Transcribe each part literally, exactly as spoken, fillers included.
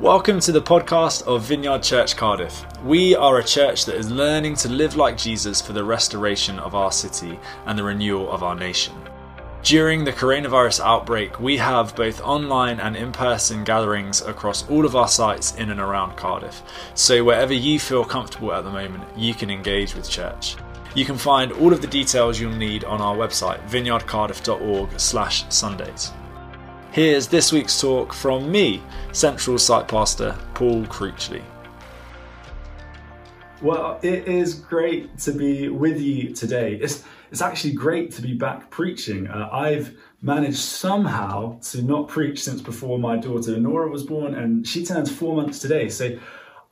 Welcome to the podcast of Vineyard Church Cardiff. We are a church that is learning to live like Jesus for the restoration of our city and the renewal of our nation. During the coronavirus outbreak, we have both online and in-person gatherings across all of our sites in and around Cardiff. So wherever you feel comfortable at the moment, you can engage with church. You can find all of the details you'll need on our website, vineyard cardiff dot org slash Sundays. Here's this week's talk from me, Central Site Pastor Paul Crouchley. Well, it is great to be with you today. It's, it's actually great to be back preaching. Uh, I've managed somehow to not preach since before my daughter Nora was born, and she turns four months today. So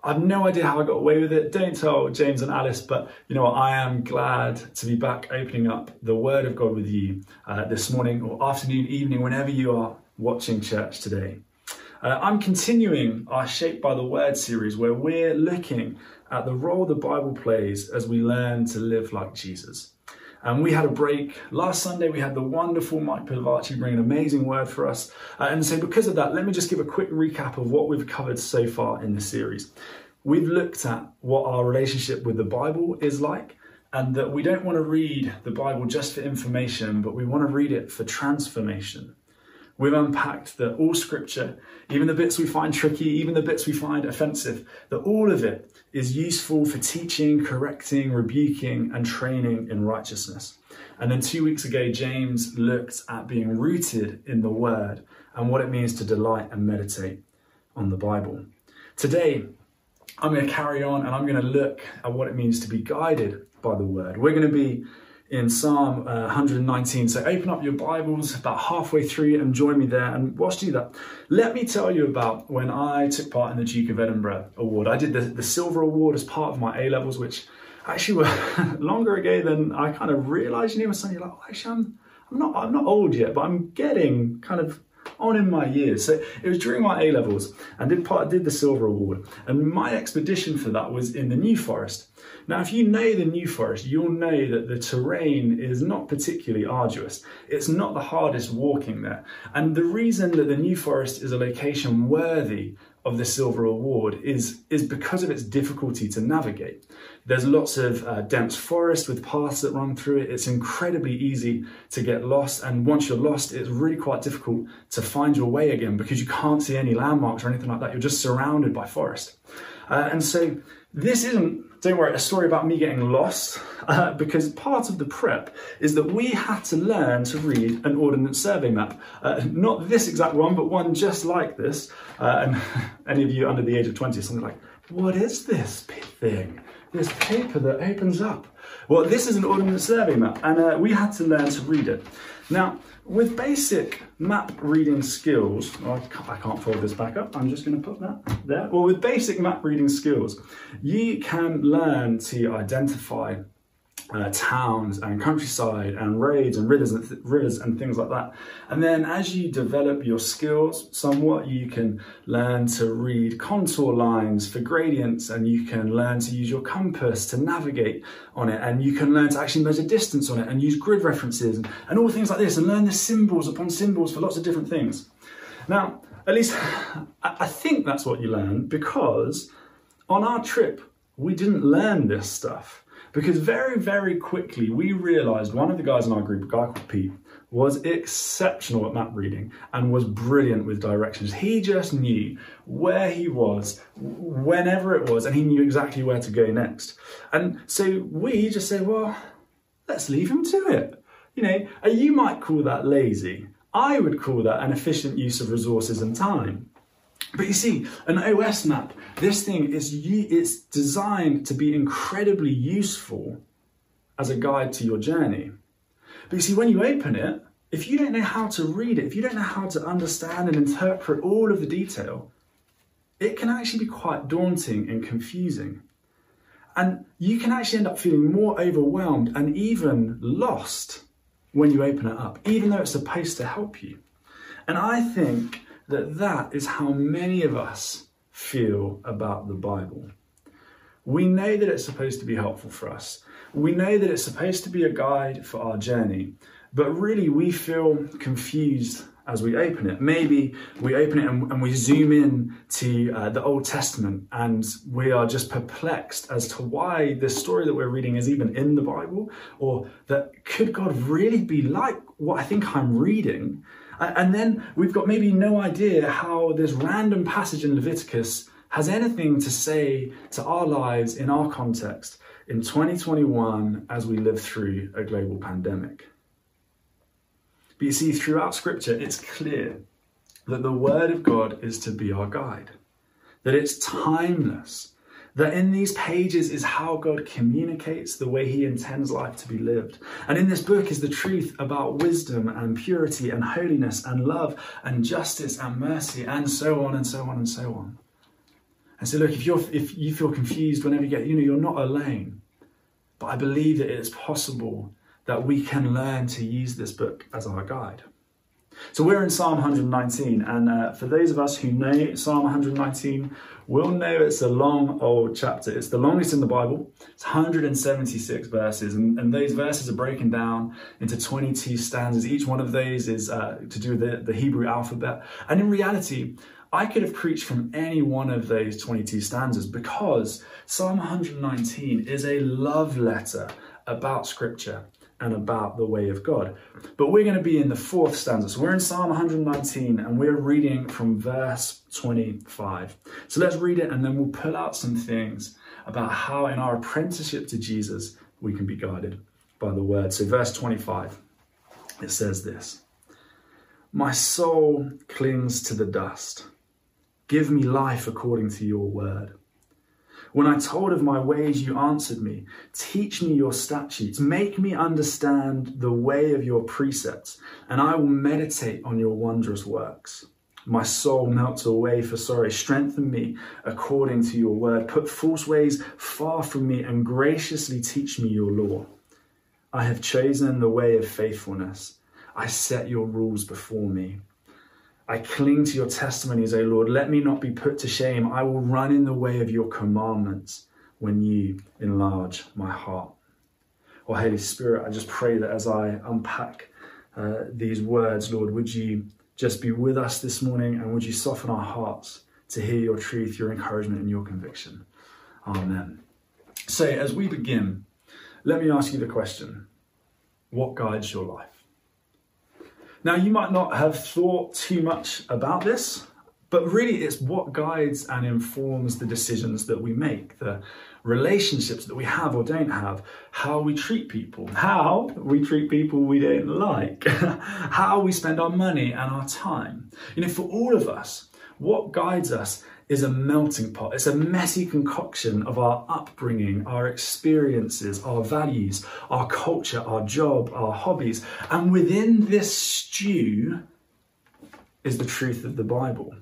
I've no idea how I got away with it. Don't tell James and Alice, but you know what? I am glad to be back opening up the Word of God with you uh, this morning or afternoon, evening, whenever you are watching church today. Uh, I'm continuing our Shaped by the Word series where we're looking at the role the Bible plays as we learn to live like Jesus. And we had a break. Last Sunday, we had the wonderful Mike Pilavachi bring an amazing word for us. Uh, and so because of that, let me just give a quick recap of what we've covered so far in this series. We've looked at what our relationship with the Bible is like, and that we don't want to read the Bible just for information, but we want to read it for transformation. We've unpacked that all scripture, even the bits we find tricky, even the bits we find offensive, that all of it is useful for teaching, correcting, rebuking, and training in righteousness. And then two weeks ago, James looked at being rooted in the Word and what it means to delight and meditate on the Bible. Today, I'm going to carry on and I'm going to look at what it means to be guided by the Word. We're going to be in Psalm uh, one nineteen. So open up your Bibles about halfway through and join me there. And whilst you do that, let me tell you about when I took part in the Duke of Edinburgh Award. I did the, the Silver Award as part of my A-levels, which actually were longer ago than I kind of realised. You know, when suddenly you're like, oh, actually, I'm, I'm, not, I'm not old yet, but I'm getting kind of on in my years. So it was during my A-levels and did part did the Silver Award, and my expedition for that was in the New Forest. Now, if you know the New Forest, you'll know that the terrain is not particularly arduous. It's not the hardest walking there, and the reason that the New Forest is a location worthy of the Silver Award is, is because of its difficulty to navigate. There's lots of uh, dense forest with paths that run through it. It's incredibly easy to get lost. And once you're lost, it's really quite difficult to find your way again because you can't see any landmarks or anything like that. You're just surrounded by forest. Uh, and so this isn't, don't worry, a story about me getting lost uh, because part of the prep is that we had to learn to read an Ordnance Survey map. Uh, not this exact one, but one just like this. Uh, and any of you under the age of twenty, something like, what is this big thing? This paper that opens up. Well, this is an Ordnance Survey map, and uh, we had to learn to read it. Now, with basic map reading skills, oh, I, can't, I can't fold this back up, I'm just going to put that there. Well, with basic map reading skills, you can learn to identify uh, towns and countryside and roads and rivers and, th rivers and things like that. And then as you develop your skills somewhat, you can learn to read contour lines for gradients, and you can learn to use your compass to navigate on it, and you can learn to actually measure distance on it and use grid references and, and all things like this, and learn the symbols upon symbols for lots of different things. Now, at least I think that's what you learn, because on our trip, we didn't learn this stuff. Because very, very quickly, we realized one of the guys in our group, a guy called Pete, was exceptional at map reading and was brilliant with directions. He just knew where he was, whenever it was, and he knew exactly where to go next. And so we just said, well, let's leave him to it. You know, you might call that lazy. I would call that an efficient use of resources and time. But you see, an O S map, this thing is it's designed to be incredibly useful as a guide to your journey. But you see, when you open it, if you don't know how to read it, if you don't know how to understand and interpret all of the detail, it can actually be quite daunting and confusing. And you can actually end up feeling more overwhelmed and even lost when you open it up, even though it's supposed to help you. And I think that that is how many of us feel about the Bible. We know that it's supposed to be helpful for us. We know that it's supposed to be a guide for our journey, but really we feel confused as we open it. Maybe we open it and, and we zoom in to uh, the Old Testament, and we are just perplexed as to why this story that we're reading is even in the Bible, or that could God really be like what I think I'm reading? And then we've got maybe no idea how this random passage in Leviticus has anything to say to our lives in our context in twenty twenty-one as we live through a global pandemic. But you see, throughout Scripture, it's clear that the Word of God is to be our guide, that it's timeless, that in these pages is how God communicates the way he intends life to be lived. And in this book is the truth about wisdom and purity and holiness and love and justice and mercy and so on and so on and so on. And so look, if you're, if you feel confused whenever you get, you know, you're not alone. But I believe that it is possible that we can learn to use this book as our guide. So we're in Psalm one nineteen, and uh, for those of us who know Psalm one nineteen, we'll know it's a long old chapter. It's the longest in the Bible. It's one hundred seventy-six verses, and, and those verses are broken down into twenty-two stanzas. Each one of those is uh, to do with the, the Hebrew alphabet. And in reality, I could have preached from any one of those twenty-two stanzas, because Psalm one nineteen is a love letter about Scripture and about the way of God. But we're going to be in the fourth stanza. So we're in Psalm one nineteen, and we're reading from verse twenty-five. So let's read it, and then we'll pull out some things about how in our apprenticeship to Jesus, we can be guided by the word. So verse twenty-five, it says this: "My soul clings to the dust. Give me life according to your word. When I told of my ways, you answered me. Teach me your statutes. Make me understand the way of your precepts, and I will meditate on your wondrous works. My soul melts away for sorrow. Strengthen me according to your word. Put false ways far from me, and graciously teach me your law. I have chosen the way of faithfulness. I set your rules before me. I cling to your testimonies, O Lord. Let me not be put to shame. I will run in the way of your commandments when you enlarge my heart." Oh, Holy Spirit, I just pray that as I unpack uh, these words, Lord, would you just be with us this morning, and would you soften our hearts to hear your truth, your encouragement, and your conviction. Amen. So as we begin, let me ask you the question: what guides your life? Now, you might not have thought too much about this, but really it's what guides and informs the decisions that we make, the relationships that we have or don't have, how we treat people, how we treat people we don't like, how we spend our money and our time. You know, for all of us, what guides us is a melting pot. It's a messy concoction of our upbringing, our experiences, our values, our culture, our job, our hobbies. And within this stew is the truth of the Bible.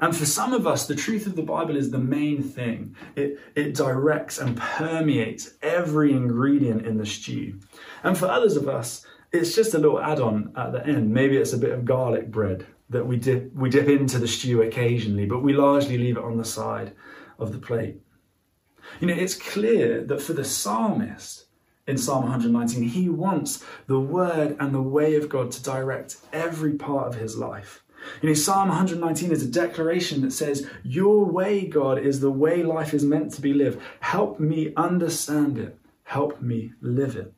And for some of us, the truth of the Bible is the main thing. It, it directs and permeates every ingredient in the stew. And for others of us, it's just a little add-on at the end. Maybe it's a bit of garlic bread that we dip, we dip into the stew occasionally, but we largely leave it on the side of the plate. You know, it's clear that for the psalmist in Psalm one nineteen, he wants the word and the way of God to direct every part of his life. You know, Psalm one nineteen is a declaration that says, your way, God, is the way life is meant to be lived. Help me understand it. Help me live it.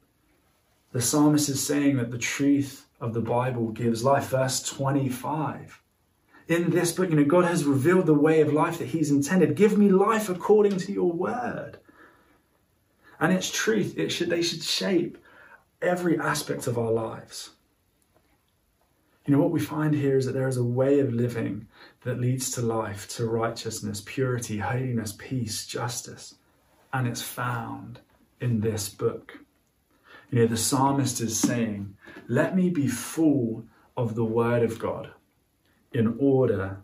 The psalmist is saying that the truth of the Bible gives life. Verse twenty-five. In this book, you know, God has revealed the way of life that he's intended. Give me life according to your word. And its truth, it should, they should shape every aspect of our lives. You know, what we find here is that there is a way of living that leads to life, to righteousness, purity, holiness, peace, justice. And it's found in this book. You know, the psalmist is saying, let me be full of the word of God in order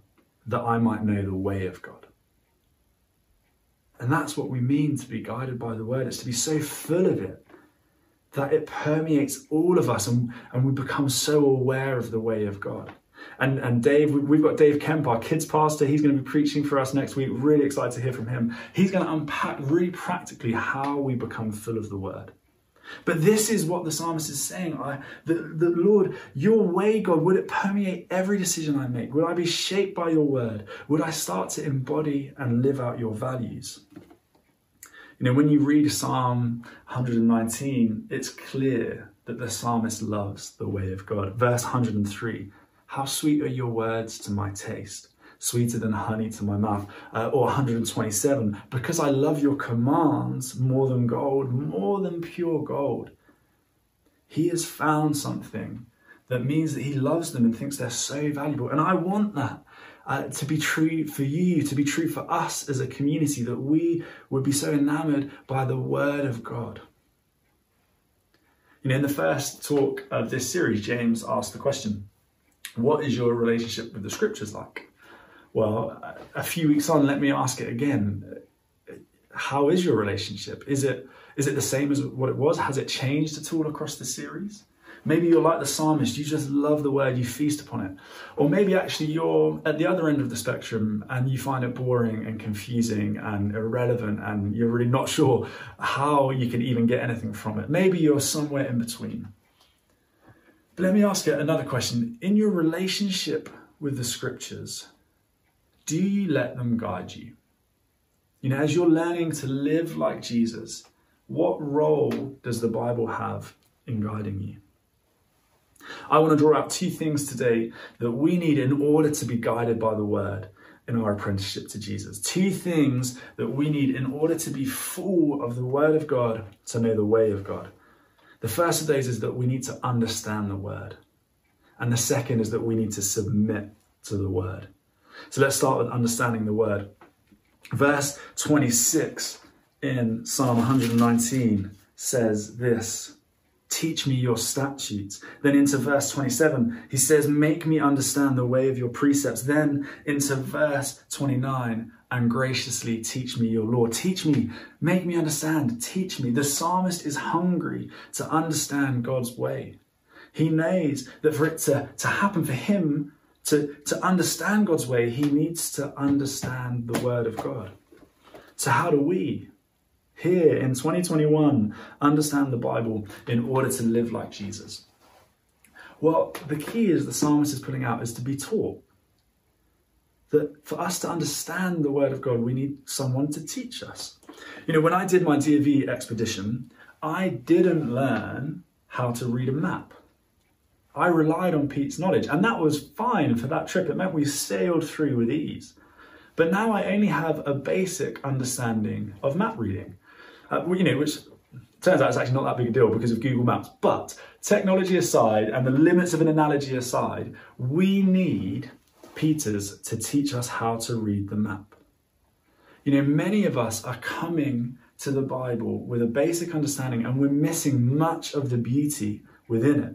that I might know the way of God. And that's what we mean to be guided by the word. It's to be so full of it that it permeates all of us, and, and we become so aware of the way of God. And, and Dave, we've got Dave Kemp, our kids pastor. He's going to be preaching for us next week. Really excited to hear from him. He's going to unpack really practically how we become full of the word. But this is what the psalmist is saying. I, the, the Lord, your way, God, would it permeate every decision I make? Would I be shaped by your word? Would I start to embody and live out your values? You know, when you read Psalm one nineteen, it's clear that the psalmist loves the way of God. Verse one hundred three, how sweet are your words to my taste, sweeter than honey to my mouth. Uh, or one hundred twenty-seven, because I love your commands more than gold, more than pure gold. He has found something that means that he loves them and thinks they're so valuable. And I want that uh, to be true for you, to be true for us as a community, that we would be so enamored by the word of God. You know, in the first talk of this series, James asked the question, what is your relationship with the scriptures like? Well, a few weeks on, let me ask it again. How is your relationship? Is it is it the same as what it was? Has it changed at all across the series? Maybe you're like the psalmist, you just love the word, you feast upon it. Or maybe actually you're at the other end of the spectrum and you find it boring and confusing and irrelevant and you're really not sure how you can even get anything from it. Maybe you're somewhere in between. But let me ask you another question. In your relationship with the scriptures, do you let them guide you? You know, as you're learning to live like Jesus, what role does the Bible have in guiding you? I want to draw out two things today that we need in order to be guided by the word in our apprenticeship to Jesus. Two things that we need in order to be full of the word of God, to know the way of God. The first of those is that we need to understand the word. And the second is that we need to submit to the word. So let's start with understanding the word. Verse twenty-six in Psalm one nineteen says this, teach me your statutes. Then into verse twenty-seven, he says, make me understand the way of your precepts. Then into verse twenty-nine, and graciously teach me your law. Teach me, make me understand, teach me. The psalmist is hungry to understand God's way. He knows that for it to, to happen for him, To, to understand God's way, he needs to understand the word of God. So how do we, here in twenty twenty-one, understand the Bible in order to live like Jesus? Well, the key is the psalmist is putting out is to be taught. That for us to understand the word of God, we need someone to teach us. You know, when I did my D V expedition, I didn't learn how to read a map. I relied on Pete's knowledge, and that was fine for that trip. It meant we sailed through with ease. But now I only have a basic understanding of map reading, uh, you know, which turns out it's actually not that big a deal because of Google Maps. But technology aside and the limits of an analogy aside, we need Peter's to teach us how to read the map. You know, many of us are coming to the Bible with a basic understanding and we're missing much of the beauty within it.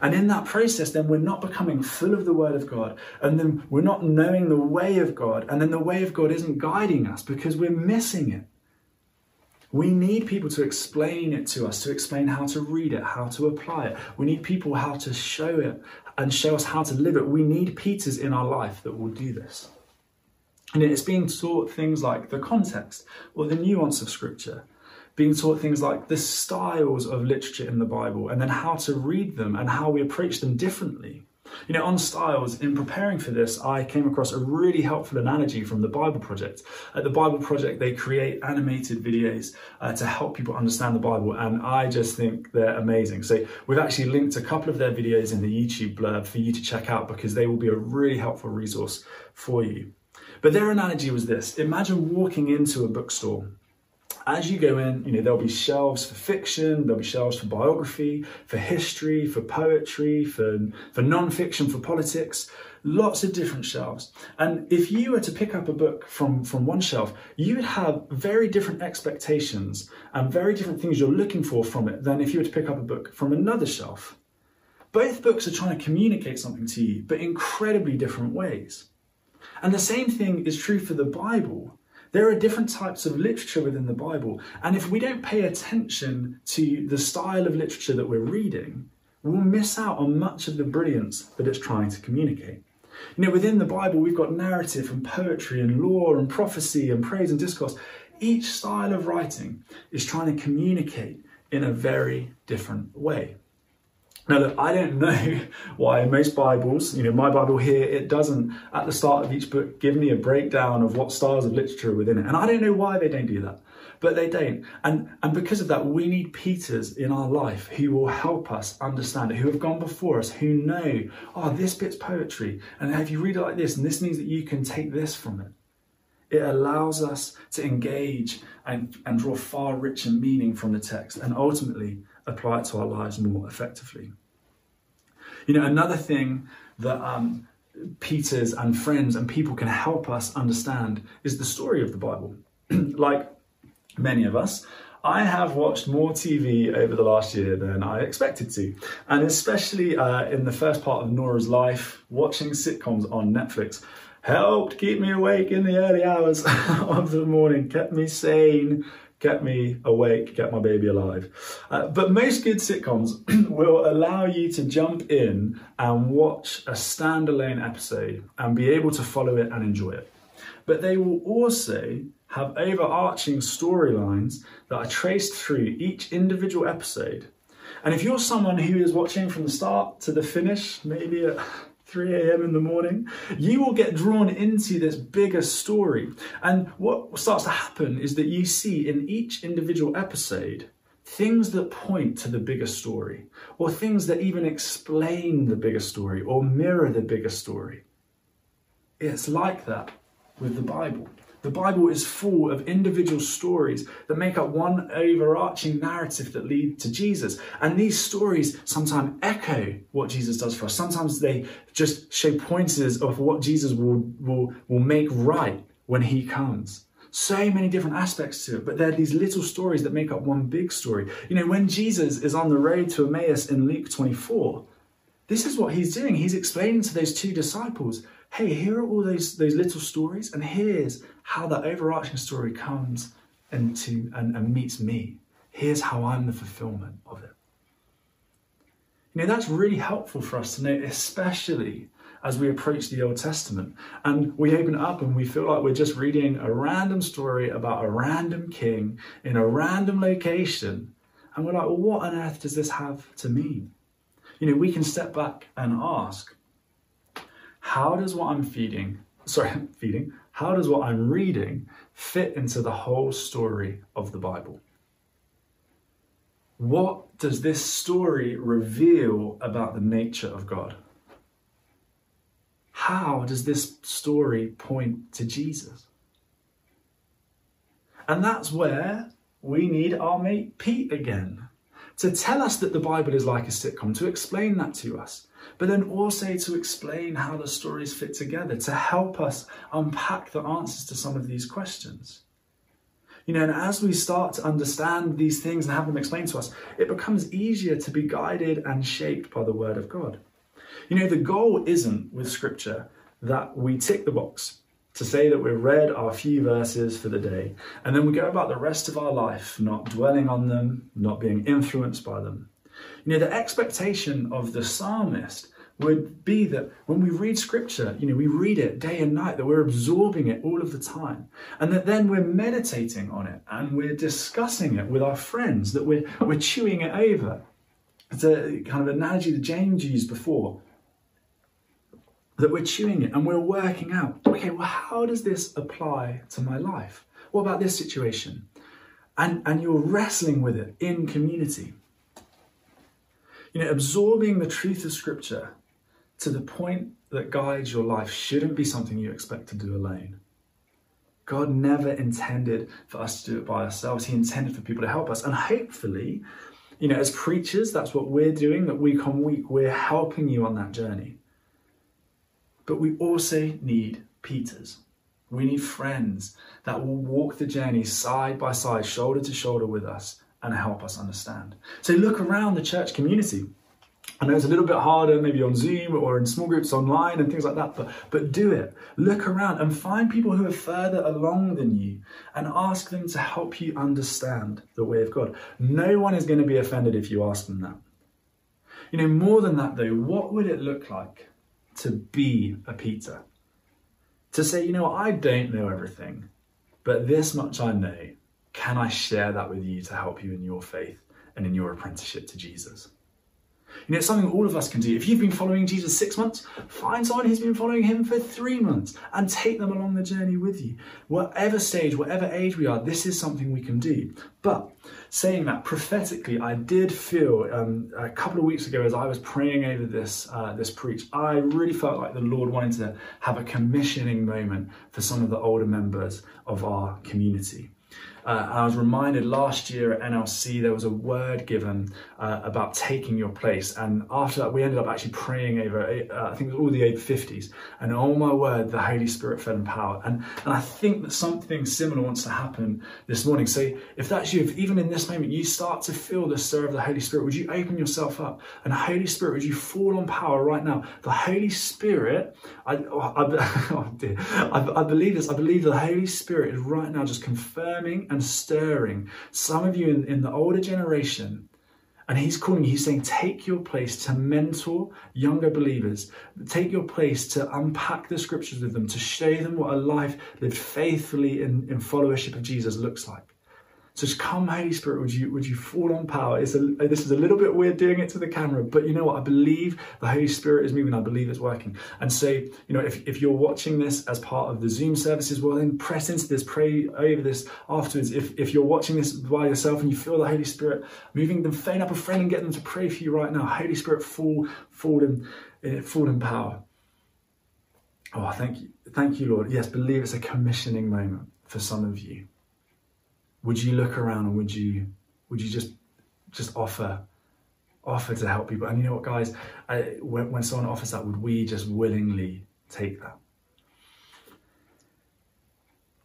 And in that process, then we're not becoming full of the word of God, and then we're not knowing the way of God, and then the way of God isn't guiding us because we're missing it. We need people to explain it to us, to explain how to read it, how to apply it. We need people how to show it and show us how to live it. We need Peters in our life that will do this. And it's being taught things like the context or the nuance of scripture, being taught things like the styles of literature in the Bible and then how to read them and how we approach them differently. You know, on styles, in preparing for this, I came across a really helpful analogy from the Bible Project. At the Bible Project, they create animated videos uh, to help people understand the Bible, and I just think they're amazing. So we've actually linked a couple of their videos in the YouTube blurb for you to check out because they will be a really helpful resource for you. But their analogy was this. Imagine walking into a bookstore. As you go in, you know, there'll be shelves for fiction, there'll be shelves for biography, for history, for poetry, for, for non-fiction, for politics, lots of different shelves. And if you were to pick up a book from, from one shelf, you would have very different expectations and very different things you're looking for from it than if you were to pick up a book from another shelf. Both books are trying to communicate something to you, but incredibly different ways. And the same thing is true for the Bible. There are different types of literature within the Bible, and if we don't pay attention to the style of literature that we're reading, we'll miss out on much of the brilliance that it's trying to communicate. You know, within the Bible, we've got narrative and poetry and law and prophecy and praise and discourse. Each style of writing is trying to communicate in a very different way. Now, look, I don't know why most Bibles, you know, my Bible here, it doesn't, at the start of each book, give me a breakdown of what styles of literature are within it. And I don't know why they don't do that, but they don't. And, and because of that, we need Peters in our life who will help us understand it, who have gone before us, who know, oh, this bit's poetry. And if you read it like this, and this means that you can take this from it. It allows us to engage and, and draw far richer meaning from the text and ultimately apply it to our lives more effectively. You know, another thing that um, Peters and friends and people can help us understand is the story of the Bible. Like many of us, I have watched more T V over the last year than I expected to. And especially uh, in the first part of Nora's life, watching sitcoms on Netflix helped keep me awake in the early hours of the morning, kept me sane, kept me awake, kept my baby alive. Uh, but most good sitcoms will allow you to jump in and watch a standalone episode and be able to follow it and enjoy it. But they will also have overarching storylines that are traced through each individual episode. And if you're someone who is watching from the start to the finish, maybe at three a.m. in the morning, you will get drawn into this bigger story. And what starts to happen is that you see in each individual episode things that point to the bigger story, or things that even explain the bigger story or mirror the bigger story. It's like that with the Bible. The Bible is full of individual stories that make up one overarching narrative that lead to Jesus. And these stories sometimes echo what Jesus does for us. Sometimes they just show pointers of what Jesus will, will, will make right when he comes. So many different aspects to it, but there are these little stories that make up one big story. You know, when Jesus is on the road to Emmaus in Luke twenty-four, this is what he's doing. He's explaining to those two disciples, hey, here are all those, those little stories, and here's how that overarching story comes into and, and meets me. Here's how I'm the fulfillment of it. You know, that's really helpful for us to know, especially as we approach the Old Testament. And we open it up and we feel like we're just reading a random story about a random king in a random location. And we're like, well, what on earth does this have to mean? You know, we can step back and ask, How does what I'm feeding, sorry, feeding, how does what I'm reading fit into the whole story of the Bible? What does this story reveal about the nature of God? How does this story point to Jesus? And that's where we need our mate Pete again, to tell us that the Bible is like a sitcom, to explain that to us, but then also to explain how the stories fit together, to help us unpack the answers to some of these questions. You know, and as we start to understand these things and have them explained to us, it becomes easier to be guided and shaped by the Word of God. You know, the goal isn't with Scripture that we tick the box to say that we've read our few verses for the day, and then we go about the rest of our life not dwelling on them, not being influenced by them. You know, the expectation of the psalmist would be that when we read Scripture, you know, we read it day and night, that we're absorbing it all of the time, and that then we're meditating on it and we're discussing it with our friends, that we're, we're chewing it over. It's a kind of analogy that James used before, that we're chewing it and we're working out, okay, well, how does this apply to my life? What about this situation? And, and you're wrestling with it in community. You know, absorbing the truth of Scripture to the point that guides your life shouldn't be something you expect to do alone. God never intended for us to do it by ourselves. He intended for people to help us. And hopefully, you know, as preachers, that's what we're doing, that week on week, we're helping you on that journey. But we also need Peters. We need friends that will walk the journey side by side, shoulder to shoulder with us, and help us understand. So look around the church community. I know it's a little bit harder, maybe on Zoom or in small groups online and things like that, but, but do it. Look around and find people who are further along than you and ask them to help you understand the way of God. No one is going to be offended if you ask them that. You know, more than that though, what would it look like to be a Peter? To say, you know, I don't know everything, but this much I know. Can I share that with you to help you in your faith and in your apprenticeship to Jesus. You know, it's something all of us can do. If you've been following Jesus six months, find someone who's been following him for three months and take them along the journey with you. Whatever stage, whatever age we are, this is something we can do. But saying that, prophetically, I did feel um, a couple of weeks ago as I was praying over this, uh, this preach, I really felt like the Lord wanted to have a commissioning moment for some of the older members of our community. Uh, I was reminded last year at N L C there was a word given uh, about taking your place, and after that we ended up actually praying over uh, I think it was all the over fifties, and oh my word, the Holy Spirit fell in power, and and I think that something similar wants to happen this morning. So if that's you, if even in this moment you start to feel the stir of the Holy Spirit, would you open yourself up? And Holy Spirit, would you fall on power right now? The Holy Spirit, I, I, oh dear, I, I believe this I believe the Holy Spirit is right now just confirming and stirring some of you in, in the older generation, and he's calling you, he's saying, take your place to mentor younger believers, take your place to unpack the scriptures with them, to show them what a life lived faithfully in, in followership of Jesus looks like. So just come, Holy Spirit, would you would you fall on power? It's a, this is a little bit weird doing it to the camera, but you know what? I believe the Holy Spirit is moving. I believe it's working. And so, you know, if, if you're watching this as part of the Zoom services, well then press into this, pray over this afterwards. If, if you're watching this by yourself and you feel the Holy Spirit moving, then phone up a friend and get them to pray for you right now. Holy Spirit, fall, fall in, fall in power. Oh, thank you. Thank you, Lord. Yes, believe it's a commissioning moment for some of you. Would you look around and would you would you just just offer offer to help people? And you know what, guys, I, when, when someone offers that, would we just willingly take that?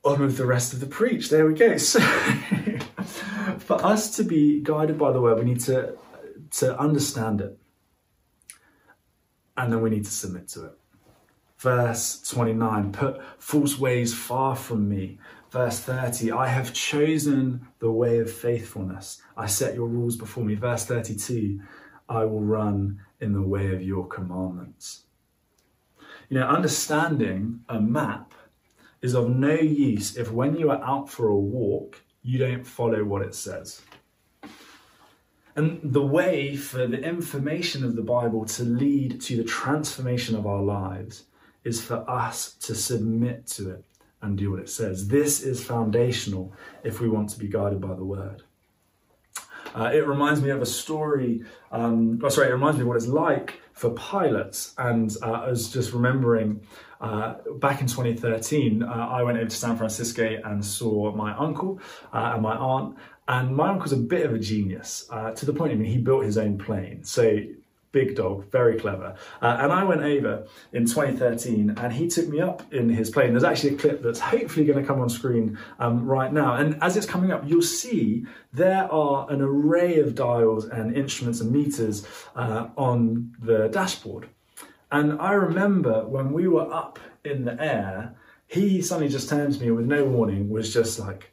On with the rest of the preach. There we go. So for us to be guided by the word, we need to to understand it, and then we need to submit to it. Verse twenty-nine, put false ways far from me. Verse thirty, I have chosen the way of faithfulness. I set your rules before me. Verse thirty-two, I will run in the way of your commandments. You know, understanding a map is of no use if when you are out for a walk, you don't follow what it says. And the way for the information of the Bible to lead to the transformation of our lives is for us to submit to it and do what it says. This is foundational if we want to be guided by the word. Uh, it reminds me of a story, um, oh, sorry, it reminds me of what it's like for pilots. And uh, I was just remembering uh, back in twenty thirteen, uh, I went over to San Francisco and saw my uncle uh, and my aunt. And my uncle's a bit of a genius, uh, to the point, I mean, he built his own plane. So big dog, very clever. Uh, and I went over in twenty thirteen and he took me up in his plane. There's actually a clip that's hopefully going to come on screen um, right now. And as it's coming up, you'll see there are an array of dials and instruments and meters uh, on the dashboard. And I remember when we were up in the air, he suddenly just turned to me with no warning, was just like,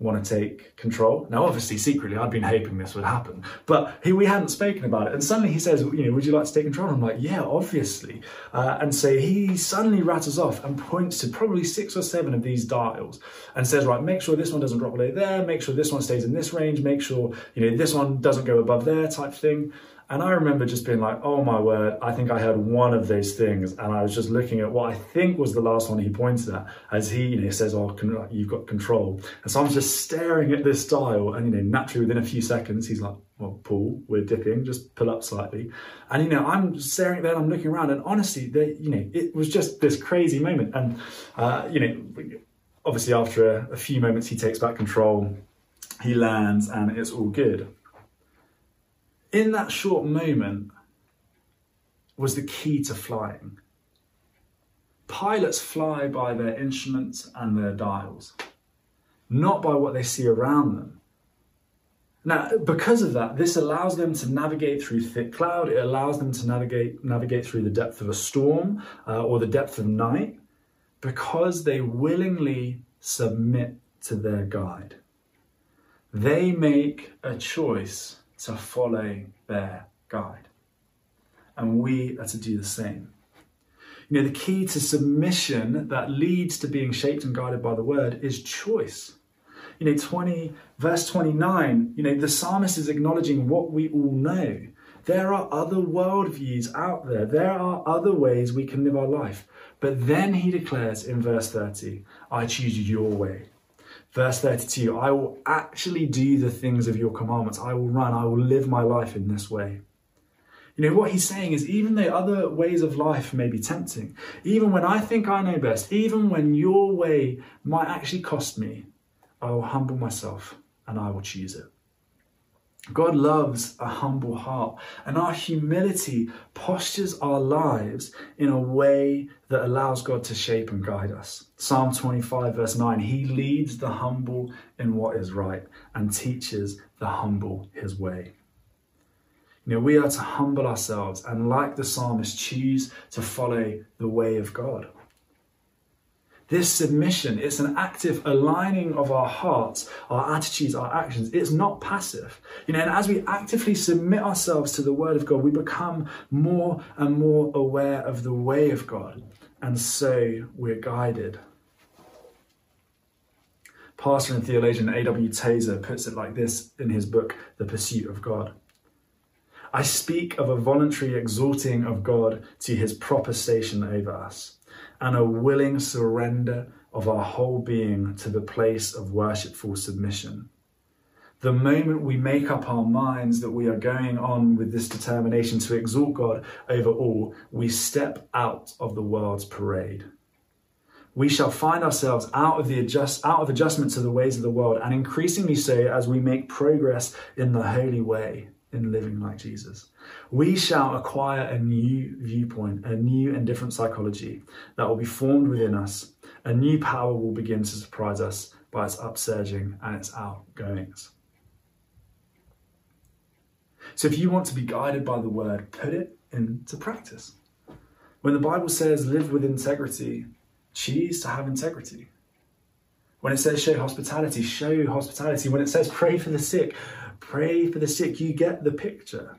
want to take control? Now, obviously, secretly, I'd been hoping this would happen, but he, we hadn't spoken about it. And suddenly he says, you know, would you like to take control? And I'm like, yeah, obviously. Uh, and so he suddenly rattles off and points to probably six or seven of these dials and says, right, make sure this one doesn't drop below there. Make sure this one stays in this range. Make sure, you know, this one doesn't go above there type thing. And I remember just being like, oh my word, I think I heard one of those things. And I was just looking at what I think was the last one he pointed at as he, you know, says, oh, can, you've got control. And so I'm just staring at this dial and, you know, naturally within a few seconds, he's like, well, Paul, we're dipping, just pull up slightly. And, you know, I'm staring at that, I'm looking around and honestly, the, you know, it was just this crazy moment. And, uh, you know, obviously after a, a few moments, he takes back control, he lands and it's all good. In that short moment was the key to flying. Pilots fly by their instruments and their dials, not by what they see around them. Now, because of that, this allows them to navigate through thick cloud. It allows them to navigate, navigate through the depth of a storm uh, or the depth of night, because they willingly submit to their guide. They make a choice to follow their guide. And we are to do the same. You know, the key to submission that leads to being shaped and guided by the word is choice. you know, twenty, verse twenty-nine, you know, the psalmist is acknowledging what we all know. There are other worldviews out there. There are other ways we can live our life. But then he declares in verse thirty, I choose your way. Verse thirty-two, I will actually do the things of your commandments. I will run, I will live my life in this way. You know, what he's saying is even though other ways of life may be tempting, even when I think I know best, even when your way might actually cost me, I will humble myself and I will choose it. God loves a humble heart, and our humility postures our lives in a way that allows God to shape and guide us. Psalm twenty-five verse nine, he leads the humble in what is right and teaches the humble his way. You know, we are to humble ourselves and, like the psalmist, choose to follow the way of God. This submission, it's an active aligning of our hearts, our attitudes, our actions. It's not passive. You know, and as we actively submit ourselves to the word of God, we become more and more aware of the way of God. And so we're guided. Pastor and theologian A. W. Tozer puts it like this in his book, The Pursuit of God. I speak of a voluntary exhorting of God to his proper station over us, and a willing surrender of our whole being to the place of worshipful submission. The moment we make up our minds that we are going on with this determination to exalt God over all, we step out of the world's parade. We shall find ourselves out of the adjust, out of adjustment to the ways of the world, and increasingly so as we make progress in the holy way, in living like Jesus. We shall acquire a new viewpoint, a new and different psychology that will be formed within us. A new power will begin to surprise us by its upsurging and its outgoings. So if you want to be guided by the word, put it into practice. When the Bible says live with integrity, choose to have integrity. When it says show hospitality, show hospitality. When it says pray for the sick, pray for the sick. You get the picture.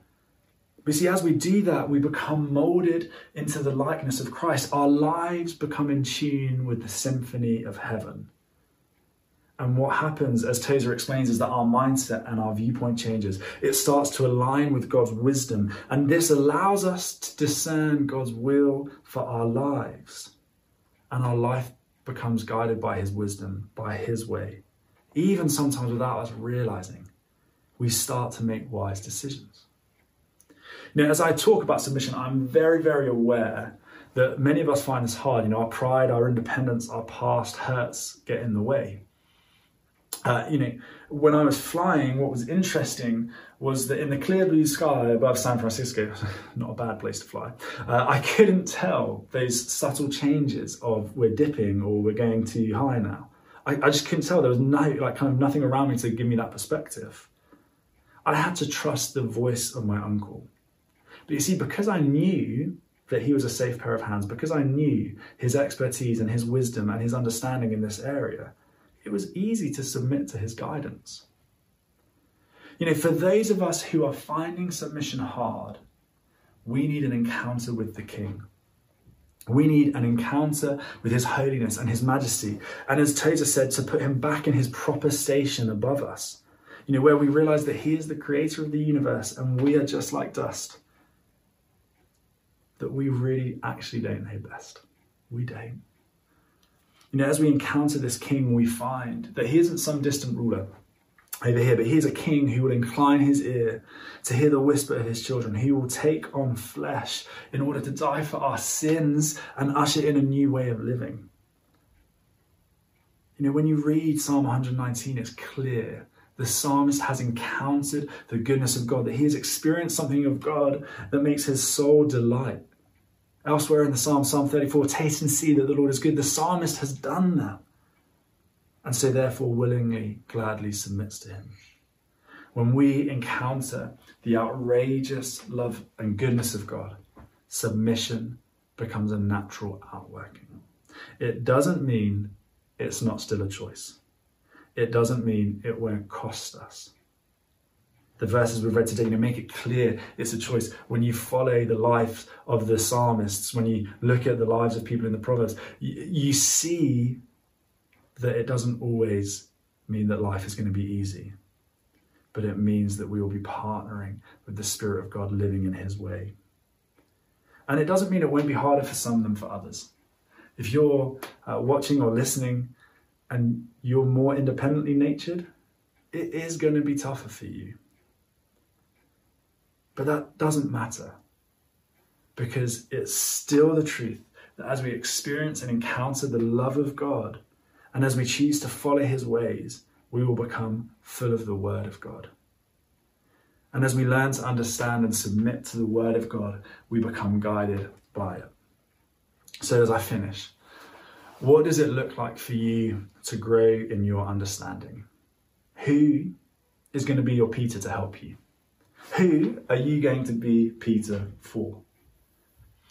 But see, as we do that, we become molded into the likeness of Christ. Our lives become in tune with the symphony of heaven. And what happens, as Tozer explains, is that our mindset and our viewpoint changes. It starts to align with God's wisdom. And this allows us to discern God's will for our lives. And our life becomes guided by his wisdom, by his way. Even sometimes without us realizing, we start to make wise decisions. Now, as I talk about submission, I'm very, very aware that many of us find this hard. You know, our pride, our independence, our past hurts get in the way. Uh, you know, when I was flying, what was interesting was that in the clear blue sky above San Francisco, not a bad place to fly, uh, I couldn't tell those subtle changes of we're dipping or we're going too high now. I, I just couldn't tell. There was no, like, kind of nothing around me to give me that perspective. I had to trust the voice of my uncle. But you see, because I knew that he was a safe pair of hands, because I knew his expertise and his wisdom and his understanding in this area, it was easy to submit to his guidance. You know, for those of us who are finding submission hard, we need an encounter with the King. We need an encounter with his holiness and his majesty. And as Tozer said, to put him back in his proper station above us. You know, where we realize that he is the creator of the universe and we are just like dust. That we really actually don't know best. We don't. You know, as we encounter this King, we find that he isn't some distant ruler over here, but he is a King who will incline his ear to hear the whisper of his children, who will take on flesh in order to die for our sins and usher in a new way of living. You know, when you read Psalm one nineteen, it's clear. The psalmist has encountered the goodness of God, that he has experienced something of God that makes his soul delight. Elsewhere in the psalm, Psalm thirty-four, taste and see that the Lord is good. The psalmist has done that. And so therefore willingly, gladly submits to him. When we encounter the outrageous love and goodness of God, submission becomes a natural outworking. It doesn't mean it's not still a choice. It doesn't mean it won't cost us. The verses we've read today, you know, make it clear it's a choice. When you follow the life of the psalmists, when you look at the lives of people in the Proverbs, you, you see that it doesn't always mean that life is going to be easy, but it means that we will be partnering with the Spirit of God, living in his way. And it doesn't mean it won't be harder for some than for others. If you're uh, watching or listening and you're more independently natured, it is going to be tougher for you. But that doesn't matter, because it's still the truth that as we experience and encounter the love of God, and as we choose to follow his ways, we will become full of the word of God. And as we learn to understand and submit to the word of God, we become guided by it. So as I finish, what does it look like for you to grow in your understanding? Who is going to be your Peter to help you? Who are you going to be Peter for?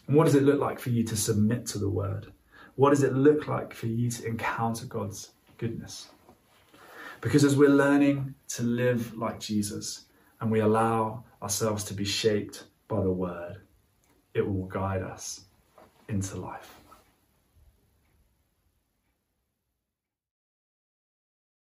And what does it look like for you to submit to the word? What does it look like for you to encounter God's goodness? Because as we're learning to live like Jesus and we allow ourselves to be shaped by the word, it will guide us into life.